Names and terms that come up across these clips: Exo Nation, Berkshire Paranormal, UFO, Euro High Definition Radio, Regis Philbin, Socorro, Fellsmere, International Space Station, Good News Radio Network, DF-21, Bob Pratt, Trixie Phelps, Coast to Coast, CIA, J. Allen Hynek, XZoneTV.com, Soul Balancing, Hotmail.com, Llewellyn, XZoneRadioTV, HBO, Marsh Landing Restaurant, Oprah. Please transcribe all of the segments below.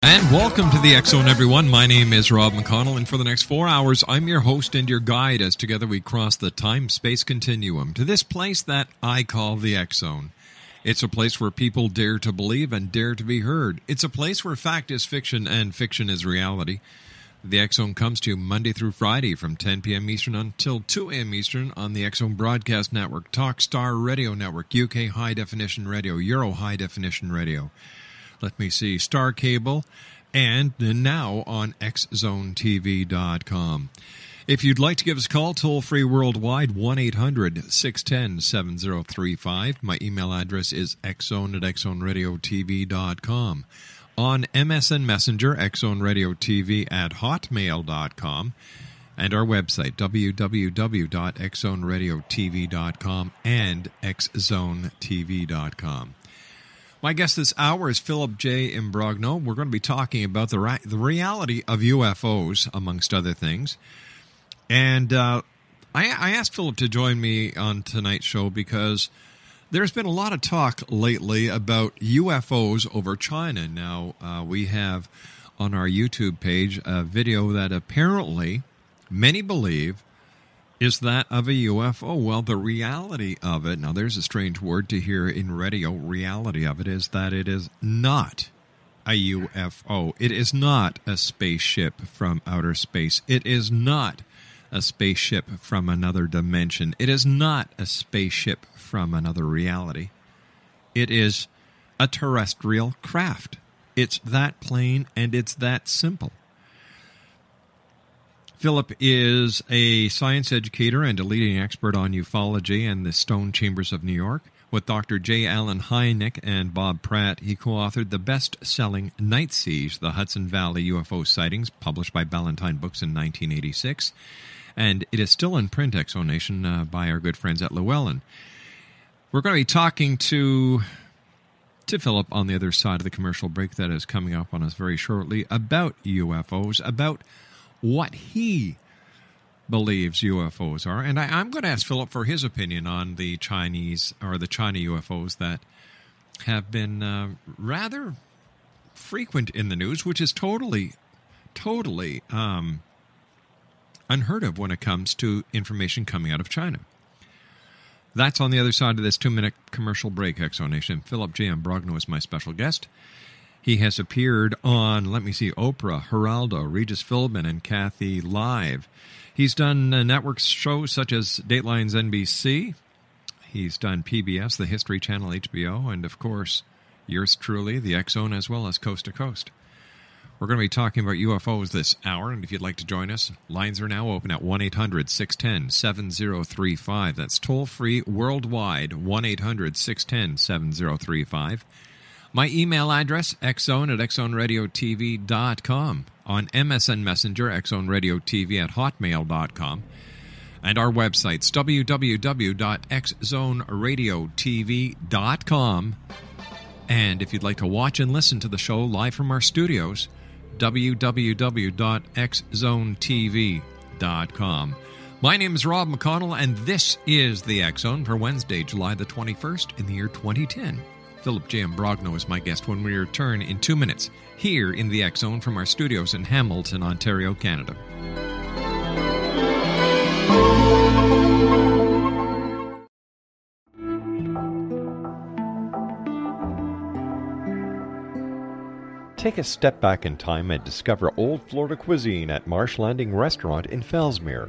And welcome to the X Zone, everyone. My name is Rob McConnell, and for the next 4 hours, I'm your host and your guide as together we cross the time-space continuum to this place that I call the X Zone. It's a place where people dare to believe and dare to be heard. It's a place where fact is fiction and fiction is reality. The X Zone comes to you Monday through Friday from 10 p.m. Eastern until 2 a.m. Eastern on the X Zone Broadcast Network, Talk Star Radio Network, UK High Definition Radio, Euro High Definition Radio. Let me see, Star Cable, and now on XZoneTV.com. If you'd like to give us a call, toll-free worldwide, 1-800-610-7035. My email address is xzone@xzoneradiotv.com. On MSN Messenger, XZoneRadioTV at Hotmail.com. And our website, www.xzoneradiotv.com and XZoneTV.com. My guest this hour is Philip J. Imbrogno. We're going to be talking about the reality of UFOs, amongst other things. And I asked Philip to join me on tonight's show because there's been a lot of talk lately about UFOs over China. Now, we have on our YouTube page a video that apparently many believe is that of a UFO. Well, the reality of it, now there's a strange word to hear in radio, reality of it is that it is not a UFO. It is not a spaceship from outer space. It is not a spaceship from another dimension. It is not a spaceship from another reality. It is a terrestrial craft. It's that plain and it's that simple. Philip is a science educator and a leading expert on ufology and the Stone Chambers of New York. With Dr. J. Allen Hynek and Bob Pratt, he co-authored the best-selling Night Siege, the Hudson Valley UFO Sightings, published by Ballantine Books in 1986. And it is still in print, Exo Nation, by our good friends at Llewellyn. We're going to be talking to Philip on the other side of the commercial break that is coming up on us very shortly about UFOs, about what he believes UFOs are. And I'm going to ask Philip for his opinion on the Chinese or the China UFOs that have been rather frequent in the news, which is totally unheard of when it comes to information coming out of China. That's on the other side of this 2-minute commercial break, Exo Nation. Philip J. Imbrogno is my special guest. He has appeared on, Oprah, Geraldo, Regis Philbin, and Kathy Live. He's done network shows such as Dateline's NBC. He's done PBS, the History Channel, HBO, and, of course, yours truly, the X Zone, as well as Coast to Coast. We're going to be talking about UFOs this hour, and if you'd like to join us, lines are now open at 1-800-610-7035. That's toll-free worldwide, 1-800-610-7035. My email address, xzone@xzoneradiotv.com. On MSN Messenger, xzoneradiotv at hotmail.com. And our websites, www.xzoneradiotv.com And if you'd like to watch and listen to the show live from our studios, www.XZoneTV.com. My name is Rob McConnell, and this is the X-Zone for Wednesday, July the 21st in the year 2010. Philip J. Imbrogno is my guest when we return in 2 minutes here in the X-Zone from our studios in Hamilton, Ontario, Canada. Take a step back in time and discover old Florida cuisine at Marsh Landing Restaurant in Fellsmere.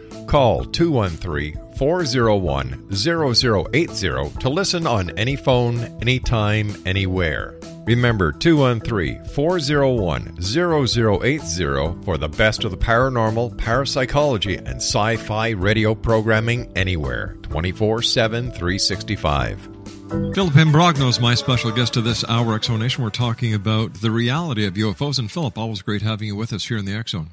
Call 213-401-0080 to listen on any phone, anytime, anywhere. Remember 213-401-0080 for the best of the paranormal, parapsychology, and sci-fi radio programming anywhere, 24/7, 365. Philip Imbrogno is my special guest to this hour, X-Zone Nation. We're talking about the reality of UFOs. And Philip, always great having you with us here in the X-Zone.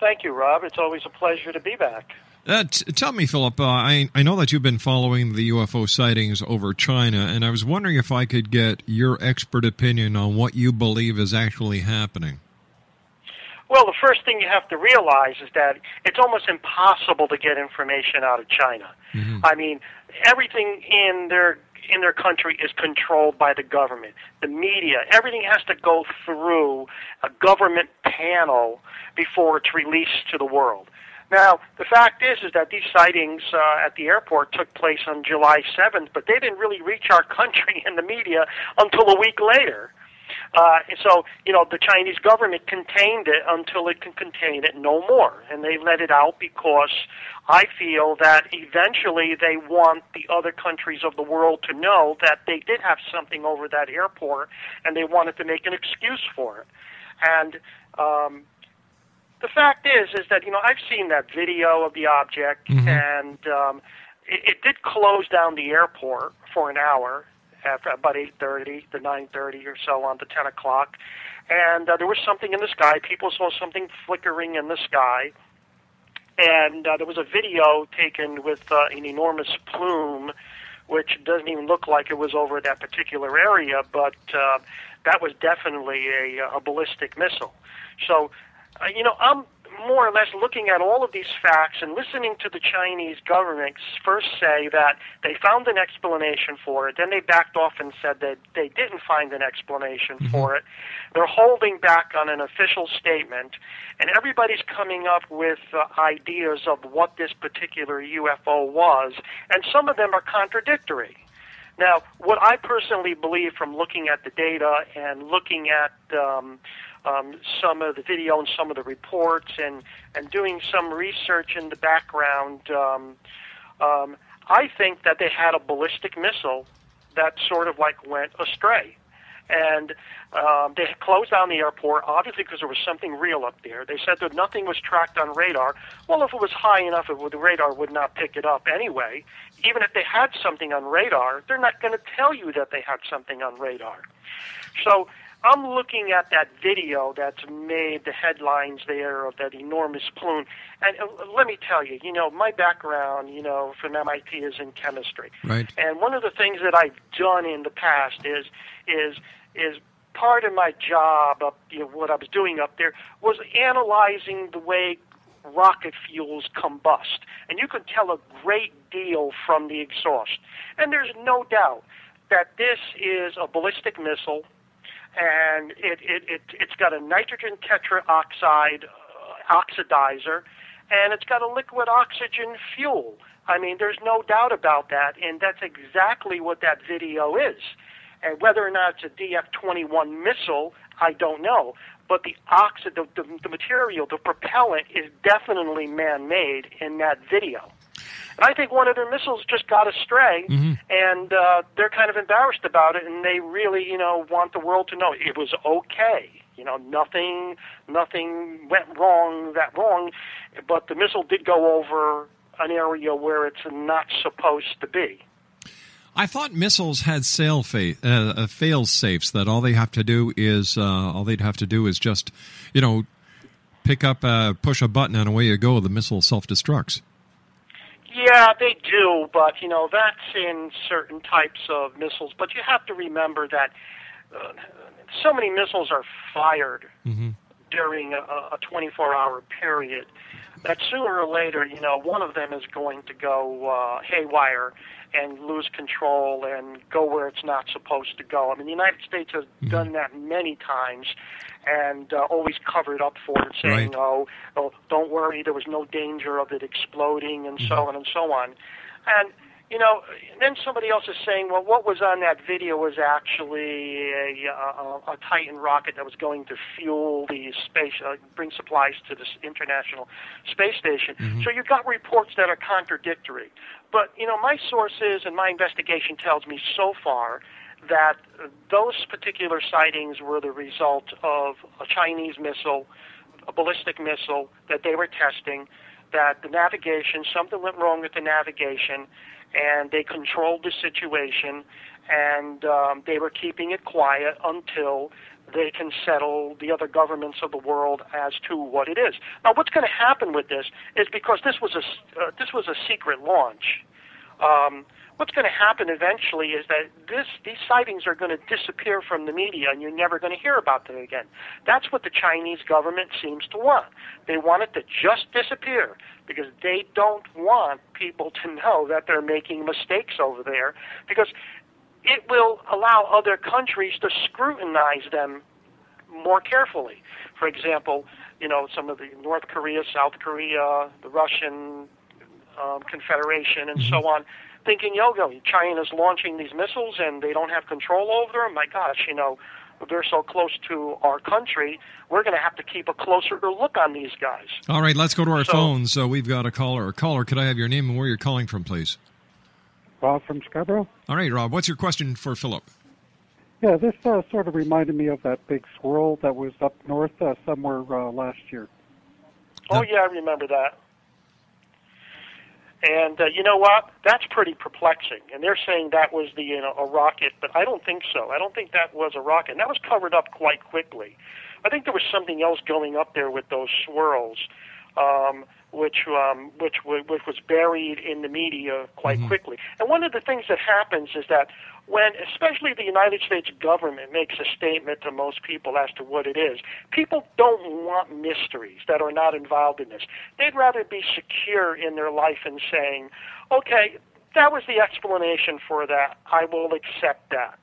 Thank you, Rob. It's always a pleasure to be back. Tell me, Philip, I know that you've been following the UFO sightings over China, and I was wondering if I could get your expert opinion on what you believe is actually happening. Well, the first thing you have to realize is that it's almost impossible to get information out of China. Mm-hmm. I mean, everything in their country is controlled by the government, the media. Everything has to go through a government panel before it's released to the world. Now, the fact is that these sightings at the airport took place on July 7th, but they didn't really reach our country and the media until a week later. And so, you know, the Chinese government contained it until it can contain it no more. And they let it out because I feel that eventually they want the other countries of the world to know that they did have something over that airport and they wanted to make an excuse for it. And the fact is that, you know, I've seen that video of the object, mm-hmm. and it did close down the airport for an hour. After about 8:30 to 9:30 or so on to 10 o'clock. And there was something in the sky. People saw something flickering in the sky. And there was a video taken with an enormous plume, which doesn't even look like it was over that particular area, but that was definitely a ballistic missile. So, you know, I'm more or less looking at all of these facts and listening to the Chinese government first say that they found an explanation for it, then they backed off and said that they didn't find an explanation mm-hmm. for it. They're holding back on an official statement, and everybody's coming up with ideas of what this particular UFO was, and some of them are contradictory. Now, what I personally believe from looking at the data and looking at some of the video and some of the reports and doing some research in the background, I think that they had a ballistic missile that sort of like went astray. And they closed down the airport, obviously because there was something real up there. They said that nothing was tracked on radar. Well, if it was high enough, the radar would not pick it up anyway. Even if they had something on radar, they're not going to tell you that they had something on radar. So I'm looking at that video that's made the headlines there of that enormous plume. And let me tell you, my background, from MIT is in chemistry. Right. And one of the things that I've done in the past is part of my job, what I was doing up there, was analyzing the way rocket fuels combust. And you can tell a great deal from the exhaust. And there's no doubt that this is a ballistic missile, and it's got a nitrogen tetraoxide oxidizer, and it's got a liquid oxygen fuel. I mean, there's no doubt about that, and that's exactly what that video is. And whether or not it's a DF-21 missile, I don't know. But the material, the propellant, is definitely man-made in that video. And I think one of their missiles just got astray, and they're kind of embarrassed about it, and they really, want the world to know it was okay. Nothing went wrong, but the missile did go over an area where it's not supposed to be. I thought missiles had fail safes. That all they have to do is just, pick up, push a button, and away you go. The missile self-destructs. Yeah, they do, but that's in certain types of missiles. But you have to remember that so many missiles are fired during a 24-hour period that sooner or later, one of them is going to go haywire and lose control and go where it's not supposed to go. I mean, the United States has done that many times and always covered up for it, saying, oh, don't worry, there was no danger of it exploding, and so on and so on. And, then somebody else is saying, well, what was on that video was actually a Titan rocket that was going to fuel the space, bring supplies to the International Space Station. So you've got reports that are contradictory. But, my sources and my investigation tells me so far that those particular sightings were the result of a Chinese missile, a ballistic missile that they were testing, that the navigation, something went wrong with the navigation, and they controlled the situation, and they were keeping it quiet until they can settle the other governments of the world as to what it is. Now, what's going to happen with this is because this was a secret launch. What's going to happen eventually is that these sightings are going to disappear from the media, and you're never going to hear about them again. That's what the Chinese government seems to want. They want it to just disappear because they don't want people to know that they're making mistakes over there, because it will allow other countries to scrutinize them more carefully. For example, some of the North Korea, South Korea, the Russian Confederation, and so on, thinking, China's launching these missiles and they don't have control over them. My gosh, they're so close to our country. We're going to have to keep a closer look on these guys. All right, let's go to our phones. So we've got a caller. Caller, could I have your name and where you're calling from, please? Rob from Scarborough. All right, Rob, what's your question for Philip? Yeah, this sort of reminded me of that big swirl that was up north somewhere last year. Oh, yeah, I remember that. And you know what? That's pretty perplexing. And they're saying that was the a rocket, but I don't think so. I don't think that was a rocket. And that was covered up quite quickly. I think there was something else going up there with those swirls, which was buried in the media quite quickly. And one of the things that happens is that when, especially the United States government makes a statement to most people as to what it is, people don't want mysteries that are not involved in this. They'd rather be secure in their life and saying, okay, that was the explanation for that. I will accept that.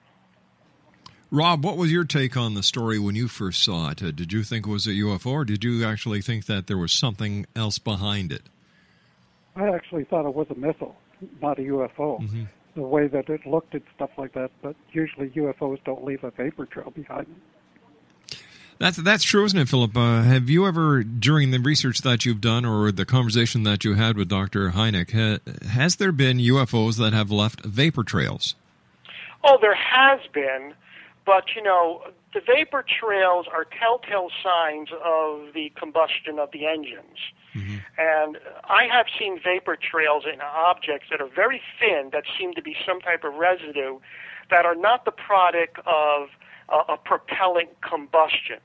Rob, what was your take on the story when you first saw it? Did you think it was a UFO, or did you actually think that there was something else behind it? I actually thought it was a missile, not a UFO. The way that it looked and stuff like that, but usually UFOs don't leave a vapor trail behind them. That's true, isn't it, Philip? Have you ever, during the research that you've done or the conversation that you had with Dr. Hynek, has there been UFOs that have left vapor trails? Oh, there has been. But, the vapor trails are telltale signs of the combustion of the engines. And I have seen vapor trails in objects that are very thin that seem to be some type of residue that are not the product of a propellant combustion.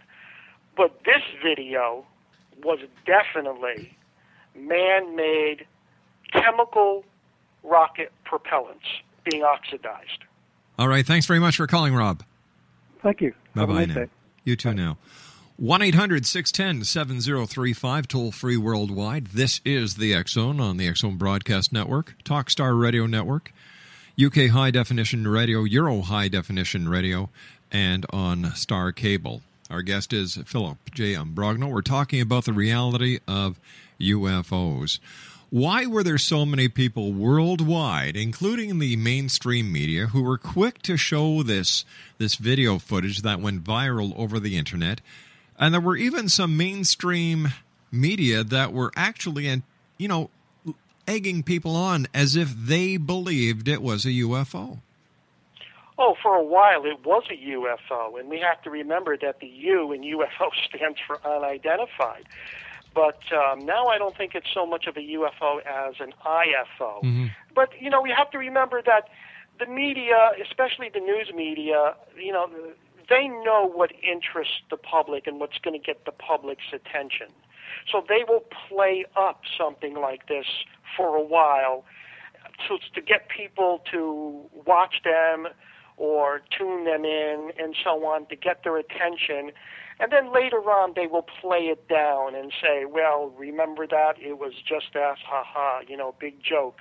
But this video was definitely man-made chemical rocket propellants being oxidized. All right. Thanks very much for calling, Rob. Thank you. Bye-bye now. You too now. 1-800-610-7035, toll-free worldwide. This is the X-Zone on the X-Zone Broadcast Network, Talkstar Radio Network, UK High Definition Radio, Euro High Definition Radio, and on Star Cable. Our guest is Philip J. Imbrogno. We're talking about the reality of UFOs. Why were there so many people worldwide, including the mainstream media, who were quick to show this video footage that went viral over the Internet? And there were even some mainstream media that were actually, you know, egging people on as if they believed it was a UFO. Oh, for a while it was a UFO, and we have to remember that the U in UFO stands for unidentified. But now I don't think it's so much of a UFO as an IFO. Mm-hmm. But, you know, we have to remember that the media, especially the news media, you know, they know what interests the public and what's going to get the public's attention. So they will play up something like this for a while to get people to watch them or tune them in and so on to get their attention. And then later on they will play it down and say, well, remember that? It was just that, ha-ha, you know, big joke.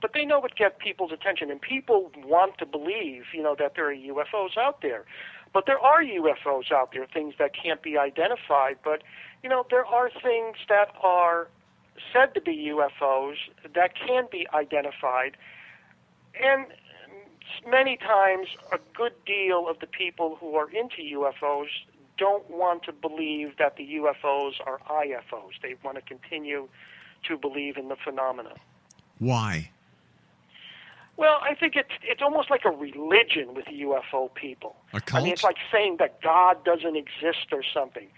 But they know what gets people's attention, and people want to believe, you know, that there are UFOs out there. But there are UFOs out there, things that can't be identified. But, you know, there are things that are said to be UFOs that can be identified. And many times a good deal of the people who are into UFOs don't want to believe that the UFOs are IFOs. They want to continue to believe in the phenomena. Why? Well, I think it's almost like a religion with UFO people. A cult? I mean, it's like saying that God doesn't exist or something.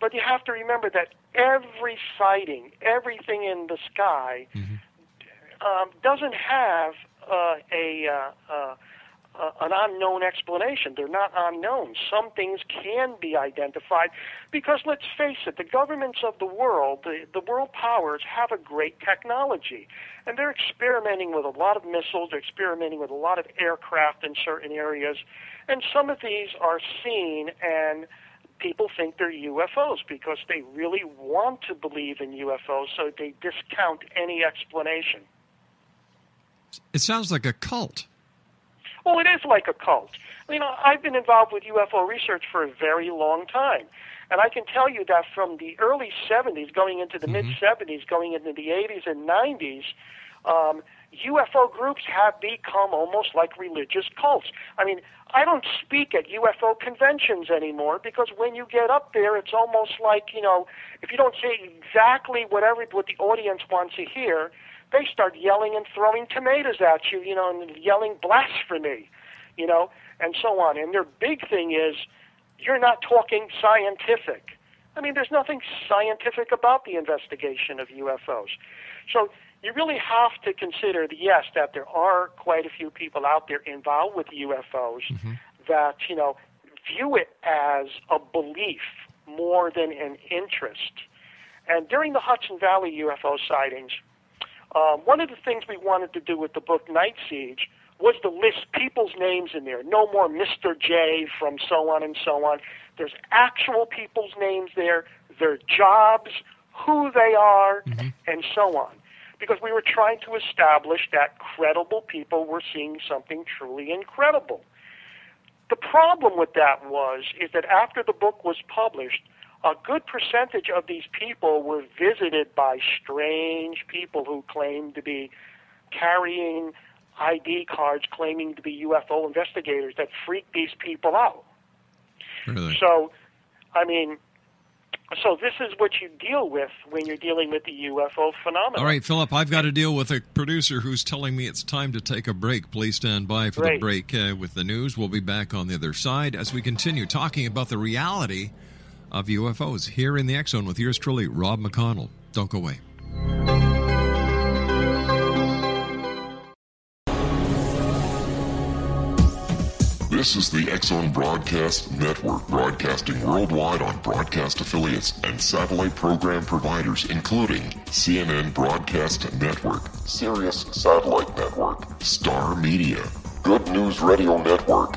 But you have to remember that every sighting, everything in the sky, mm-hmm. Doesn't have an unknown explanation. They're not unknown. Some things can be identified because, let's face it, the governments of the world, the world powers, have a great technology. And they're experimenting with a lot of missiles. They're experimenting with a lot of aircraft in certain areas. And some of these are seen, and people think they're UFOs because they really want to believe in UFOs, so they discount any explanation. It sounds like a cult. Well, it is like a cult. You know, I've been involved with UFO research for a very long time. And I can tell you that from the early 70s, going into the mid-70s, going into the 80s and 90s, UFO groups have become almost like religious cults. I mean, I don't speak at UFO conventions anymore because when you get up there, it's almost like, you know, if you don't say exactly what the audience wants to hear, they start yelling and throwing tomatoes at you, you know, and yelling blasphemy, you know, and so on. And their big thing is, you're not talking scientific. I mean, there's nothing scientific about the investigation of UFOs. So you really have to consider, yes, that there are quite a few people out there involved with UFOs that, you know, view it as a belief more than an interest. And during the Hudson Valley UFO sightings, one of the things we wanted to do with the book Night Siege was to list people's names in there. No more Mr. J from so on and so on. There's actual people's names there, their jobs, who they are, and so on. Because we were trying to establish that credible people were seeing something truly incredible. The problem with that is that after the book was published, a good percentage of these people were visited by strange people who claimed to be carrying ID cards, claiming to be UFO investigators that freaked these people out. Really? So, I mean, so this is what you deal with when you're dealing with the UFO phenomenon. All right, Philip, I've got to deal with a producer who's telling me it's time to take a break. Please stand by for the break with the news. We'll be back on the other side as we continue talking about the reality of UFOs here in the X-Zone with yours truly, Rob McConnell. Don't go away. This is the Exxon Broadcast Network, broadcasting worldwide on broadcast affiliates and satellite program providers, including CNN Broadcast Network, Sirius Satellite Network, Star Media, Good News Radio Network,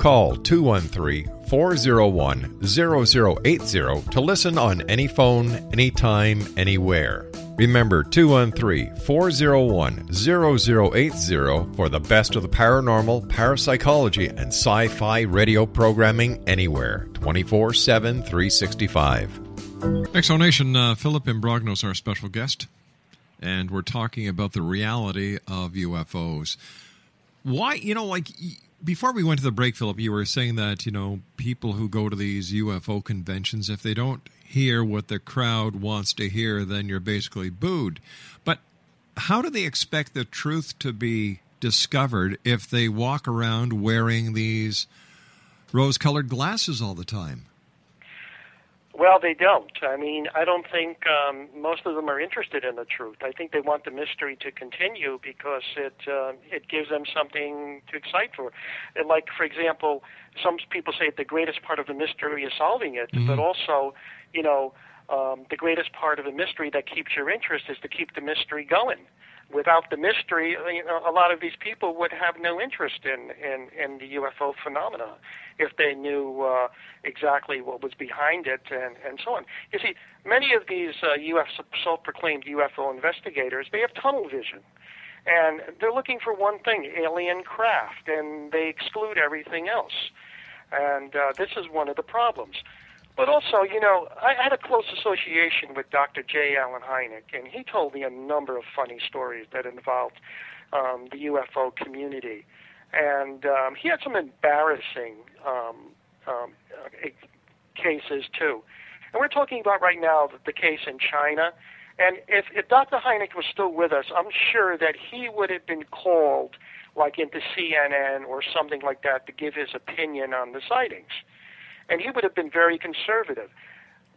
Call 213-401-0080 to listen on any phone, anytime, anywhere. Remember, 213-401-0080 for the best of the paranormal, parapsychology, and sci-fi radio programming anywhere, 24/7, 365. Exonation, Philip Imbrogno is our special guest, and we're talking about the reality of UFOs. Why, before we went to the break, Philip, you were saying that, people who go to these UFO conventions, if they don't hear what the crowd wants to hear, then you're basically booed. But how do they expect the truth to be discovered if they walk around wearing these rose-colored glasses all the time? Well, they don't. I don't think most of them are interested in the truth. I think they want the mystery to continue because it gives them something to excite for. And like, for example, some people say the greatest part of the mystery is solving it, mm-hmm. but also, the greatest part of the mystery that keeps your interest is to keep the mystery going. Without the mystery, a lot of these people would have no interest in the UFO phenomena if they knew exactly what was behind it and so on. You see, many of these self-proclaimed UFO investigators, they have tunnel vision. And they're looking for one thing, alien craft, and they exclude everything else. And this is one of the problems. But also, I had a close association with Dr. J. Allen Hynek, and he told me a number of funny stories that involved the UFO community. And he had some embarrassing cases, too. And we're talking about right now the case in China. And if Dr. Hynek was still with us, I'm sure that he would have been called, like, into CNN or something like that to give his opinion on the sightings. And he would have been very conservative.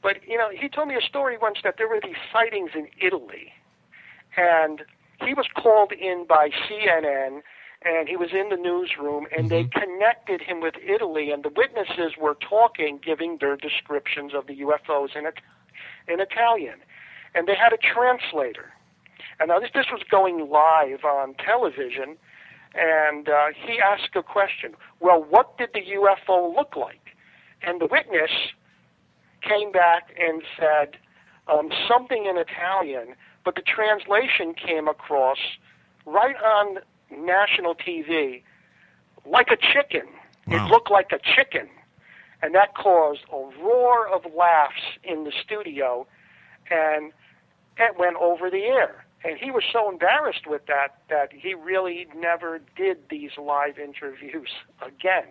But, he told me a story once that there were these sightings in Italy. And he was called in by CNN, and he was in the newsroom, and they connected him with Italy, and the witnesses were talking, giving their descriptions of the UFOs in Italian. And they had a translator. And now this was going live on television, and he asked a question. Well, what did the UFO look like? And the witness came back and said something in Italian, but the translation came across right on national TV, like a chicken. Wow. It looked like a chicken. And that caused a roar of laughs in the studio, and it went over the air. And he was so embarrassed with that he really never did these live interviews again.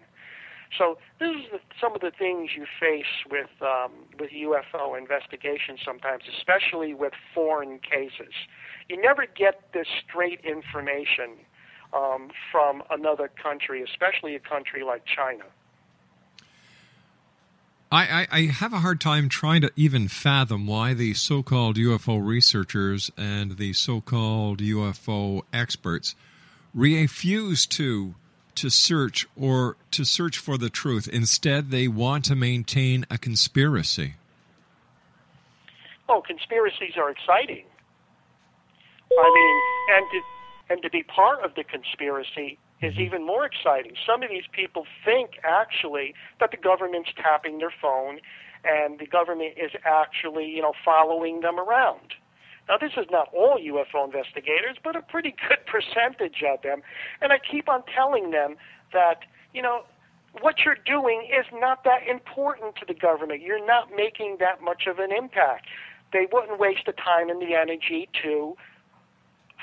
So this is some of the things you face with UFO investigations sometimes, especially with foreign cases. You never get this straight information from another country, especially a country like China. I have a hard time trying to even fathom why the so-called UFO researchers and the so-called UFO experts refuse to search for the truth. Instead, they want to maintain a conspiracy. Oh, conspiracies are exciting. And to be part of the conspiracy is even more exciting. Some of these people think, actually, that the government's tapping their phone and the government is actually, following them around. Now, this is not all UFO investigators, but a pretty good percentage of them. And I keep on telling them that, what you're doing is not that important to the government. You're not making that much of an impact. They wouldn't waste the time and the energy to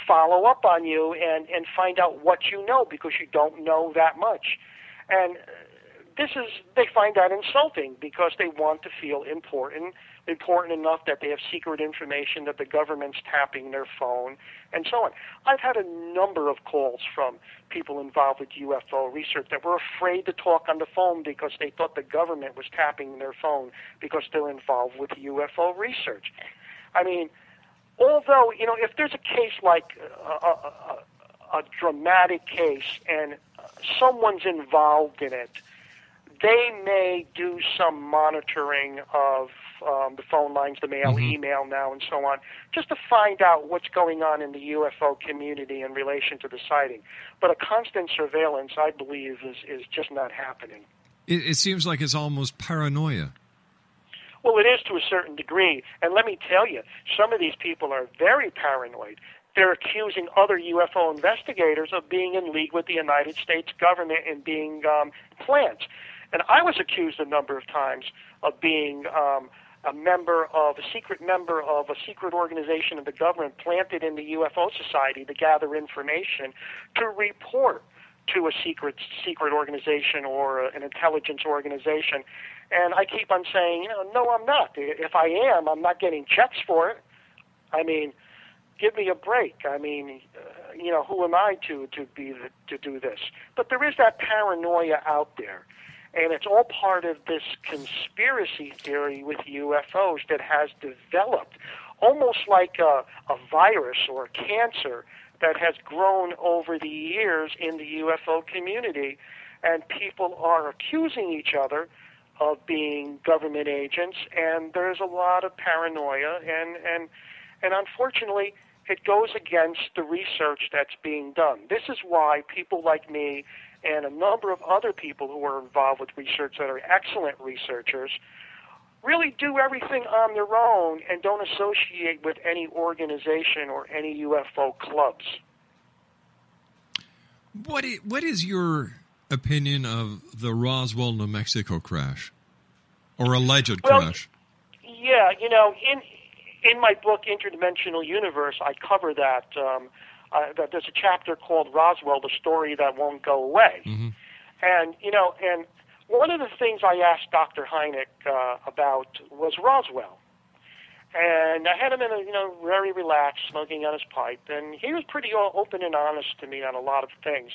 follow up on you and find out what you know, because you don't know that much. And they find that insulting, because they want to feel important enough that they have secret information that the government's tapping their phone and so on. I've had a number of calls from people involved with UFO research that were afraid to talk on the phone because they thought the government was tapping their phone because they're involved with UFO research. I mean, although, if there's a case like a dramatic case and someone's involved in it, they may do some monitoring of the phone lines, the mail, email now, and so on, just to find out what's going on in the UFO community in relation to the sighting. But a constant surveillance, I believe, is just not happening. It seems like it's almost paranoia. Well, it is to a certain degree. And let me tell you, some of these people are very paranoid. They're accusing other UFO investigators of being in league with the United States government and being plants. And I was accused a number of times of being a secret member of a secret organization of the government planted in the UFO Society to gather information to report to a secret organization or an intelligence organization. And I keep on saying, no, I'm not. If I am, I'm not getting checks for it. I mean, give me a break. I mean, who am I to do this? But there is that paranoia out there. And it's all part of this conspiracy theory with UFOs that has developed, almost like a virus or a cancer that has grown over the years in the UFO community. And people are accusing each other of being government agents, and there's a lot of paranoia. And unfortunately, it goes against the research that's being done. This is why people like me and a number of other people who are involved with research that are excellent researchers really do everything on their own and don't associate with any organization or any UFO clubs. What is your opinion of the Roswell, New Mexico crash, or alleged crash? Yeah, in my book, Interdimensional Universe, I cover that. That there's a chapter called Roswell, the story that won't go away. Mm-hmm. And one of the things I asked Dr. Hynek about was Roswell. And I had him in a, very relaxed, smoking on his pipe, and he was pretty open and honest to me on a lot of things.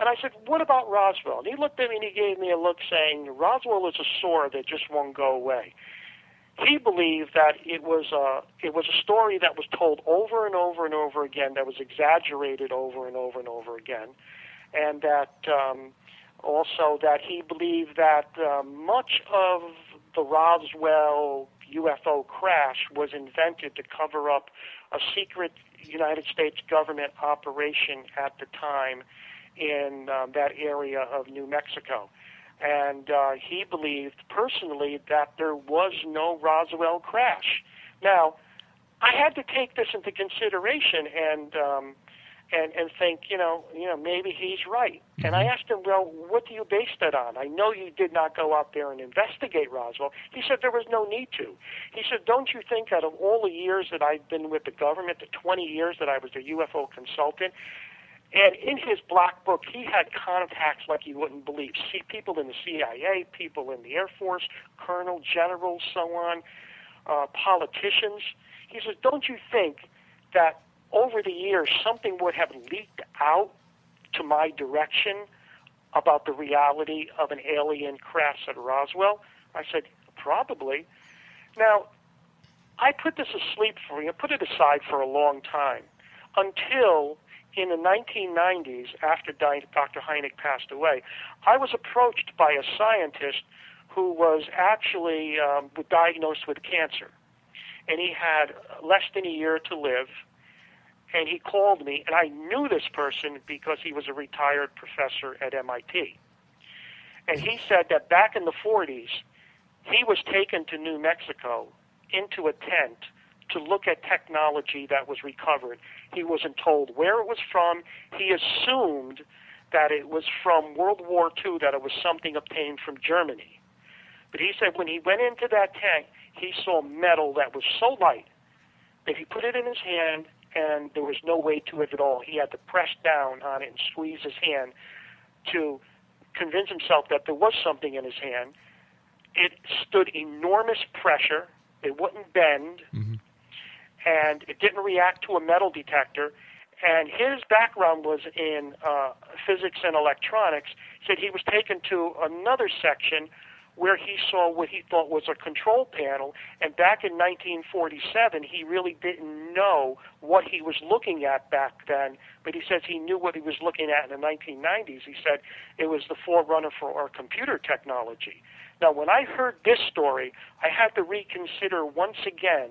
And I said, what about Roswell? And he looked at me and he gave me a look saying, Roswell is a sore that just won't go away. He believed that it was a story that was told over and over and over again, that was exaggerated over and over and over again, and that also that he believed that much of the Roswell UFO crash was invented to cover up a secret United States government operation at the time in that area of New Mexico. And he believed personally that there was no Roswell crash. Now, I had to take this into consideration and think, maybe he's right. And I asked him, well, what do you base that on? I know you did not go out there and investigate Roswell. He said there was no need to. He said, don't you think out of all the years that I've been with the government, the 20 years that I was a UFO consultant, and in his black book, he had contacts like you wouldn't believe. See, people in the CIA, people in the Air Force, colonel, generals, so on, politicians. He says, don't you think that over the years something would have leaked out to my direction about the reality of an alien crash at Roswell? I said, probably. Now, I put this asleep for you. I put it aside for a long time until in the 1990s, after Dr. Hynek passed away, I was approached by a scientist who was actually diagnosed with cancer. And he had less than a year to live. And he called me, and I knew this person because he was a retired professor at MIT. And he said that back in the 40s, He was taken to New Mexico into a tent to look at technology that was recovered. He wasn't told where it was from. He assumed that it was from World War II, that it was something obtained from Germany. But he said when he went into that tank, he saw metal that was so light that he put it in his hand and there was no weight to it at all. He had to press down on it and squeeze his hand to convince himself that there was something in his hand. It stood enormous pressure. It wouldn't bend. Mm-hmm. And it didn't react to a metal detector. And his background was in physics and electronics. Said he was taken to another section where he saw what he thought was a control panel. And back in 1947, he really didn't know what he was looking at back then. But he says he knew what he was looking at in the 1990s. He said it was the forerunner for our computer technology. Now, when I heard this story, I had to reconsider once again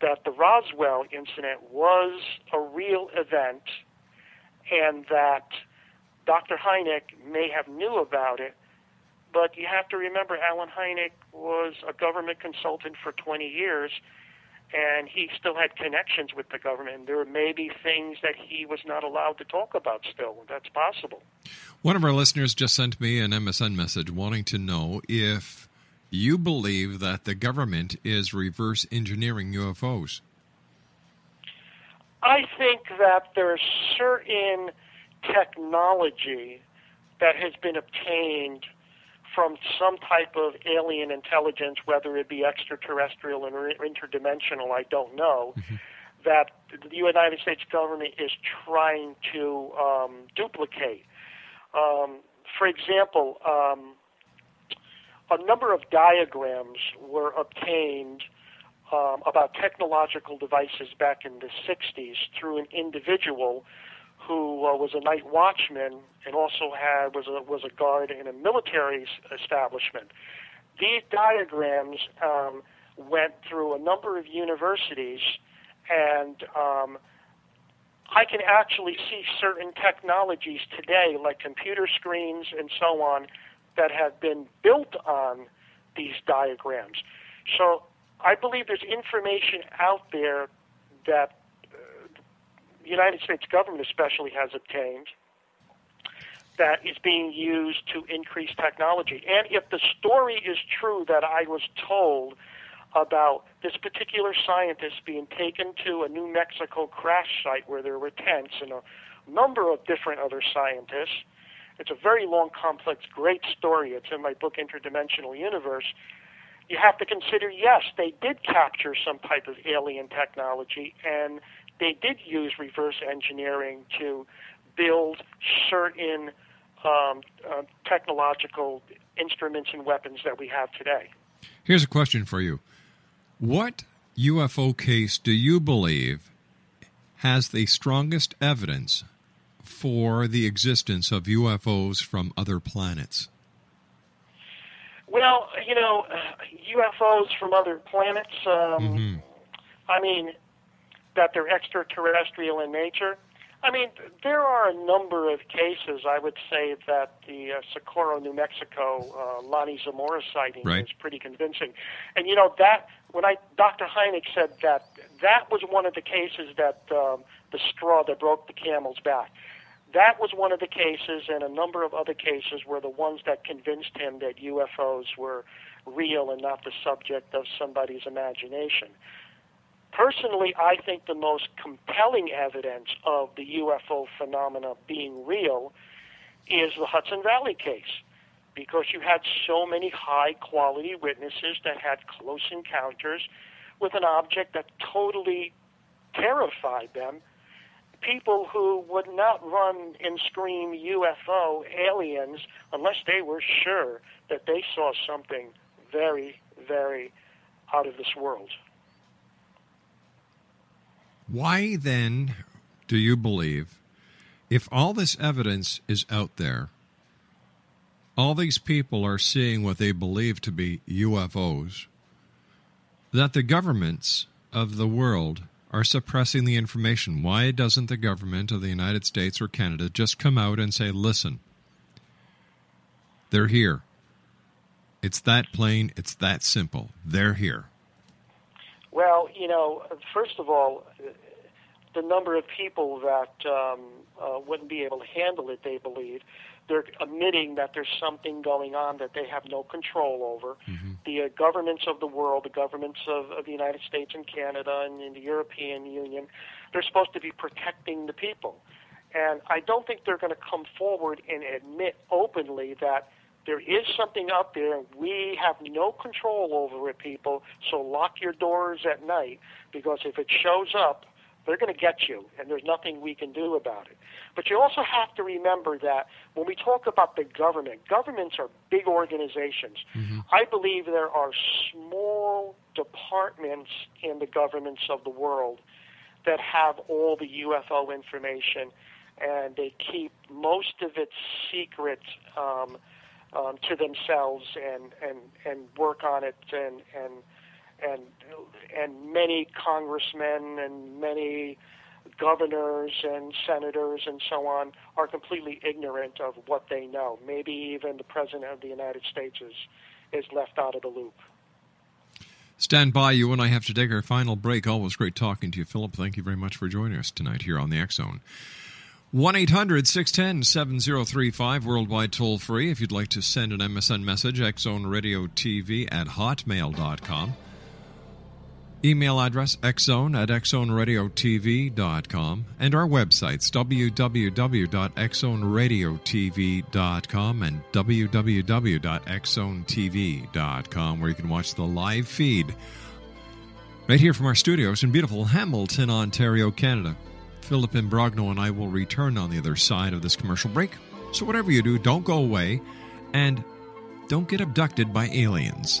that the Roswell incident was a real event and that Dr. Hynek may have knew about it, but you have to remember Allen Hynek was a government consultant for 20 years, and he still had connections with the government. There may be things that he was not allowed to talk about still. That's possible. One of our listeners just sent me an MSN message wanting to know if you believe that the government is reverse engineering UFOs. I think that there's certain technology that has been obtained from some type of alien intelligence, whether it be extraterrestrial or interdimensional, I don't know, that the United States government is trying to duplicate. For example, a number of diagrams were obtained about technological devices back in the 60s through an individual who was a night watchman and also was a guard in a military establishment. These diagrams went through a number of universities, and I can actually see certain technologies today, like computer screens and so on, that have been built on these diagrams. So I believe there's information out there that the United States government especially has obtained that is being used to increase technology. And if the story is true that I was told about this particular scientist being taken to a New Mexico crash site where there were tents and a number of different other scientists, it's a very long, complex, great story. It's in my book, Interdimensional Universe. You have to consider, yes, they did capture some type of alien technology, and they did use reverse engineering to build certain technological instruments and weapons that we have today. Here's a question for you. What UFO case do you believe has the strongest evidence for the existence of UFOs from other planets? Well, you know, UFOs from other planets, I mean, that they're extraterrestrial in nature. I mean, there are a number of cases. I would say that the Socorro, New Mexico, Lonnie Zamora sighting is pretty convincing. And, you know, that when Dr. Hynek said that was one of the cases that the straw that broke the camel's back. That was one of the cases, and a number of other cases were the ones that convinced him that UFOs were real and not the subject of somebody's imagination. Personally, I think the most compelling evidence of the UFO phenomena being real is the Hudson Valley case, because you had so many high-quality witnesses that had close encounters with an object that totally terrified them. People who would not run and scream UFO aliens unless they were sure that they saw something very, very out of this world. Why then do you believe, if all this evidence is out there, all these people are seeing what they believe to be UFOs, that the governments of the world are suppressing the information? Why doesn't the government of the United States or Canada just come out and say, listen, they're here. It's that plain. It's that simple. They're here. Well, you know, first of all, the number of people that wouldn't be able to handle it, they believe, they're admitting that there's something going on that they have no control over. Mm-hmm. The governments of the world, the governments of the United States and Canada and in the European Union, they're supposed to be protecting the people. And I don't think they're going to come forward and admit openly that there is something out there, and we have no control over it, people, so lock your doors at night, because if it shows up, they're going to get you, and there's nothing we can do about it. But you also have to remember that when we talk about the government, governments are big organizations. Mm-hmm. I believe there are small departments in the governments of the world that have all the UFO information, and they keep most of its secrets to themselves and work on it and many congressmen and many governors and senators and so on are completely ignorant of what they know. Maybe even the President of the United States is left out of the loop. Stand by. You and I have to take our final break. Always great talking to you, Philip. Thank you very much for joining us tonight here on the X-Zone. 1-800-610-7035, worldwide toll-free. If you'd like to send an MSN message, XZoneRadioTV at Hotmail.com. Email address, xzone at xzoneradiotv.com. And our websites, www.xzoneradiotv.com and www.xzonetv.com, where you can watch the live feed right here from our studios in beautiful Hamilton, Ontario, Canada. Philip Imbrogno and I will return on the other side of this commercial break. So whatever you do, don't go away and don't get abducted by aliens.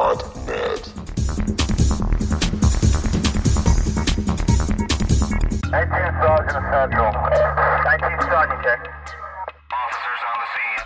19th Sergeant Central. 19th Sergeant, check. Officers on the scene.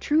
True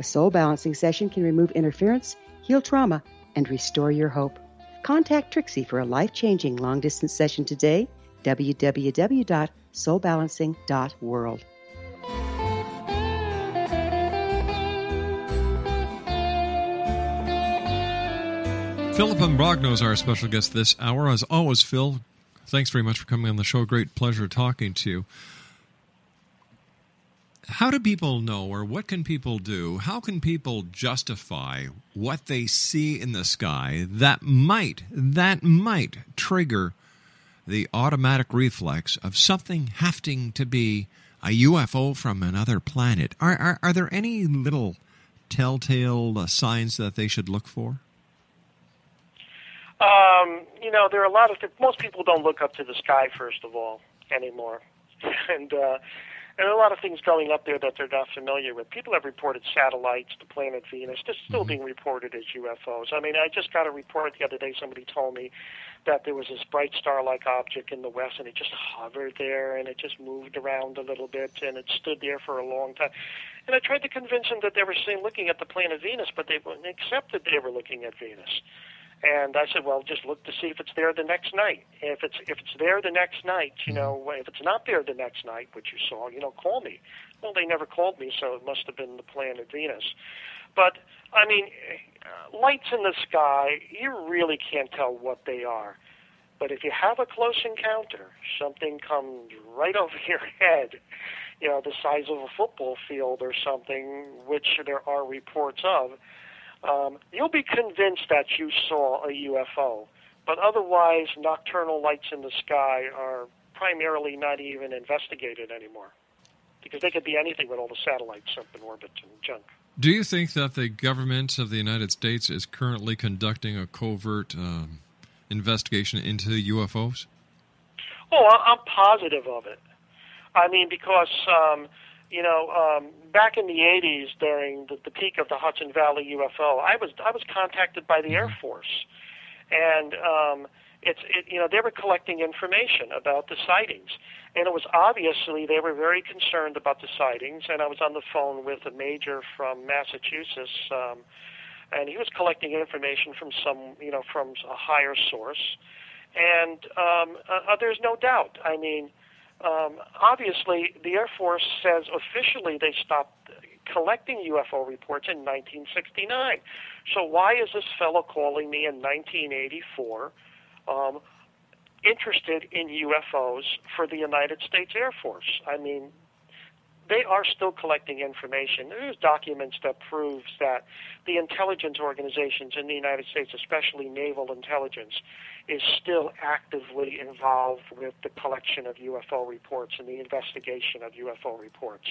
A soul balancing session can remove interference, heal trauma, and restore your hope. Contact Trixie for a life-changing long-distance session today, www.soulbalancing.world. Philip Imbrogno is our special guest this hour. As always, Phil, thanks very much for coming on the show. Great pleasure talking to you. How do people know, or what can people do? How can people justify what they see in the sky that might trigger the automatic reflex of something having to be a UFO from another planet? Are there any little telltale signs that they should look for? There are a lot of things. Most people don't look up to the sky, first of all, anymore. And there are a lot of things going up there that they're not familiar with. People have reported satellites, the planet Venus. They're still being reported as UFOs. I mean, I just got a report the other day. Somebody told me that there was this bright star-like object in the west, and it just hovered there, and it just moved around a little bit, and it stood there for a long time. And I tried to convince them that they were looking at the planet Venus, but they wouldn't accept that they were looking at Venus. And I said, well, just look to see if it's there the next night. If it's there the next night, if it's not there the next night, which you saw, call me. Well, they never called me, so it must have been the planet Venus. But, I mean, lights in the sky, you really can't tell what they are. But if you have a close encounter, something comes right over your head, the size of a football field or something, which there are reports of, you'll be convinced that you saw a UFO. But otherwise, nocturnal lights in the sky are primarily not even investigated anymore, because they could be anything with all the satellites up in orbit and junk. Do you think that the government of the United States is currently conducting a covert investigation into UFOs? Oh, I'm positive of it. I mean, because... back in the 80s, during the peak of the Hudson Valley UFO, I was contacted by the Air Force, and they were collecting information about the sightings, and it was obviously they were very concerned about the sightings. And I was on the phone with a major from Massachusetts, and he was collecting information from from a higher source, and there's no doubt. I mean. Obviously, the Air Force says officially they stopped collecting UFO reports in 1969. So why is this fellow calling me in 1984 interested in UFOs for the United States Air Force? I mean, they are still collecting information. There's documents that proves that the intelligence organizations in the United States, especially naval intelligence, is still actively involved with the collection of UFO reports and the investigation of UFO reports.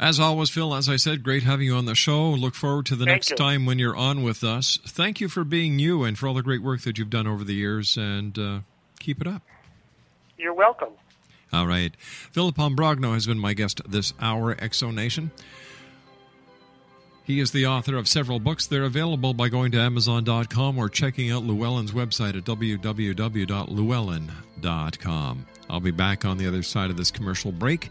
As always, Phil, as I said, great having you on the show. Look forward to the next time when you're on with us. Thank you for being you and for all the great work that you've done over the years, and keep it up. You're welcome. All right. Philip Imbrogno has been my guest this hour, Exonation. He is the author of several books. They're available by going to Amazon.com or checking out Llewellyn's website at www.llewellyn.com. I'll be back on the other side of this commercial break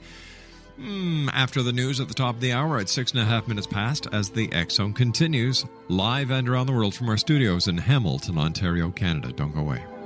after the news at the top of the hour at 6.5 minutes past, as the X-Zone continues live and around the world from our studios in Hamilton, Ontario, Canada. Don't go away.